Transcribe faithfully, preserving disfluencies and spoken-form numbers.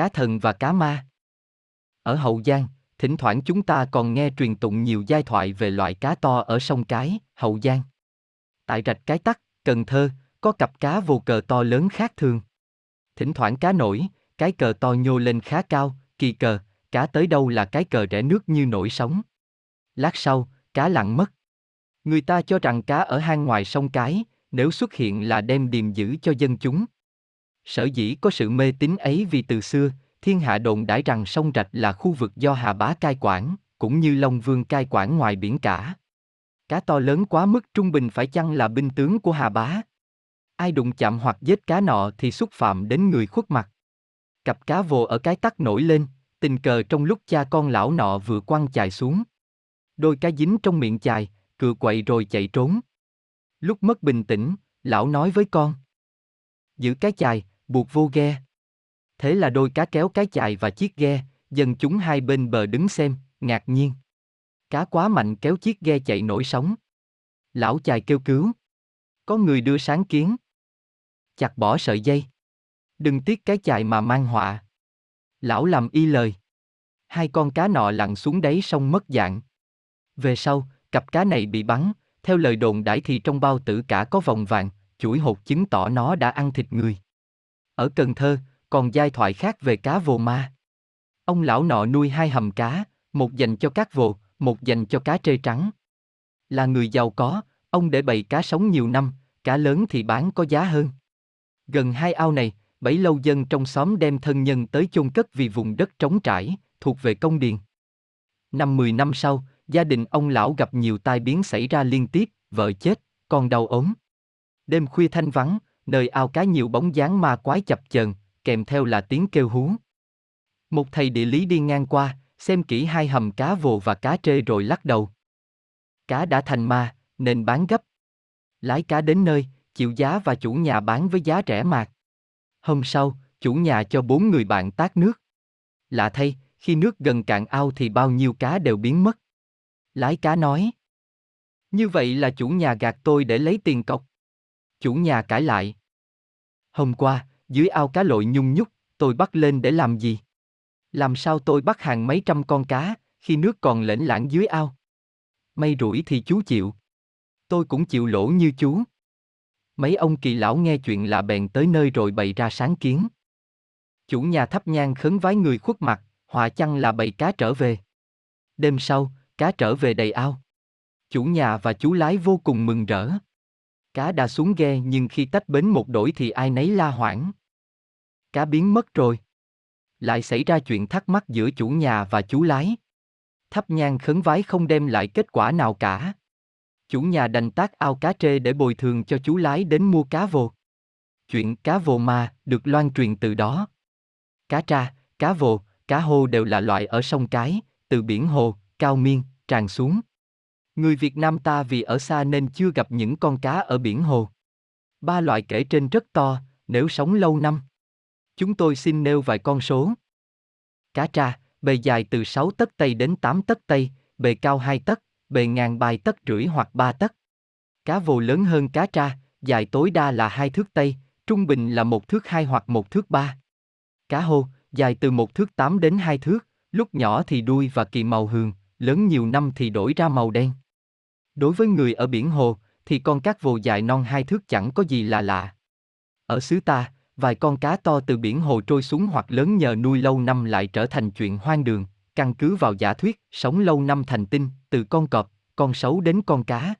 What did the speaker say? cá thần và cá ma. Ở Hậu Giang, thỉnh thoảng chúng ta còn nghe truyền tụng nhiều giai thoại về loại cá to ở sông Cái, Hậu Giang. Tại rạch Cái Tắc, Cần Thơ, có cặp cá vô cờ to lớn khác thường. Thỉnh thoảng cá nổi, cái cờ to nhô lên khá cao, kỳ cờ, cá tới đâu là cái cờ rẽ nước như nổi sóng. Lát sau, cá lặn mất. Người ta cho rằng cá ở hang ngoài sông Cái, nếu xuất hiện là đem điềm giữ cho dân chúng. Sở dĩ có sự mê tín ấy vì từ xưa, thiên hạ đồn đãi rằng sông Rạch là khu vực do Hà Bá cai quản, cũng như Long Vương cai quản ngoài biển cả. Cá to lớn quá mức trung bình phải chăng là binh tướng của Hà Bá? Ai đụng chạm hoặc giết cá nọ thì xúc phạm đến người khuất mặt. Cặp cá vồ ở Cái Tắc nổi lên, tình cờ trong lúc cha con lão nọ vừa quăng chài xuống. Đôi cá dính trong miệng chài, cựa quậy rồi chạy trốn. Lúc mất bình tĩnh, lão nói với con: giữ cái chài, buộc vô ghe. Thế là đôi cá kéo cái chài và chiếc ghe, dân chúng hai bên bờ đứng xem, ngạc nhiên. Cá quá mạnh kéo chiếc ghe chạy nổi sóng. Lão chài kêu cứu. Có người đưa sáng kiến: chặt bỏ sợi dây, đừng tiếc cái chài mà mang họa. Lão làm y lời. Hai con cá nọ lặn xuống đáy sông mất dạng. Về sau, cặp cá này bị bắn. Theo lời đồn đãi thì trong bao tử cả có vòng vàng, chuỗi hột chứng tỏ nó đã ăn thịt người. Ở Cần Thơ, còn giai thoại khác về cá vồ ma. Ông lão nọ nuôi hai hầm cá, một dành cho các vồ, một dành cho cá trê trắng. Là người giàu có, ông để bầy cá sống nhiều năm, cá lớn thì bán có giá hơn. Gần hai ao này, bấy lâu dân trong xóm đem thân nhân tới chôn cất vì vùng đất trống trải, thuộc về công điền. Năm mười năm sau, gia đình ông lão gặp nhiều tai biến xảy ra liên tiếp, vợ chết, con đau ốm. Đêm khuya thanh vắng, nơi ao cá nhiều bóng dáng ma quái chập chờn, kèm theo là tiếng kêu hú. Một thầy địa lý đi ngang qua, xem kỹ hai hầm cá vồ và cá trê rồi lắc đầu. Cá đã thành ma, nên bán gấp. Lái cá đến nơi, chịu giá và chủ nhà bán với giá rẻ mạt. Hôm sau, chủ nhà cho bốn người bạn tát nước. Lạ thay, khi nước gần cạn ao thì bao nhiêu cá đều biến mất. Lái cá nói: như vậy là chủ nhà gạt tôi để lấy tiền cọc. Chủ nhà cãi lại: hôm qua, dưới ao cá lội nhung nhúc, tôi bắt lên để làm gì? Làm sao tôi bắt hàng mấy trăm con cá, khi nước còn lởn lãng dưới ao? May rủi thì chú chịu. Tôi cũng chịu lỗ như chú. Mấy ông kỳ lão nghe chuyện lạ bèn tới nơi rồi bày ra sáng kiến. Chủ nhà thắp nhang khấn vái người khuất mặt, họa chăng là bầy cá trở về. Đêm sau, cá trở về đầy ao. Chủ nhà và chú lái vô cùng mừng rỡ. Cá đã xuống ghe nhưng khi tách bến một đổi thì ai nấy la hoảng. Cá biến mất rồi. Lại xảy ra chuyện thắc mắc giữa chủ nhà và chú lái. Thắp nhang khấn vái không đem lại kết quả nào cả. Chủ nhà đành tát ao cá trê để bồi thường cho chú lái đến mua cá vồ. Chuyện cá vồ ma được loan truyền từ đó. Cá tra, cá vồ, cá hô đều là loại ở sông Cái, từ biển Hồ, Cao Miên, tràn xuống. Người Việt Nam ta vì ở xa nên chưa gặp những con cá ở biển Hồ. Ba loại kể trên rất to, nếu sống lâu năm. Chúng tôi xin nêu vài con số. Cá tra, bề dài từ sáu tấc Tây đến tám tấc Tây, bề cao hai tấc, bề ngang ba tấc rưỡi hoặc ba tấc. Cá vồ lớn hơn cá tra, dài tối đa là hai thước Tây, trung bình là một thước hai hoặc một thước ba. Cá hô, dài từ một thước tám đến hai thước, lúc nhỏ thì đuôi và kỳ màu hường, lớn nhiều năm thì đổi ra màu đen. Đối với người ở biển Hồ, thì con cá vồ dài non hai thước chẳng có gì là lạ. Ở xứ ta, vài con cá to từ biển Hồ trôi xuống hoặc lớn nhờ nuôi lâu năm lại trở thành chuyện hoang đường, căn cứ vào giả thuyết, sống lâu năm thành tinh, từ con cọp, con sấu đến con cá.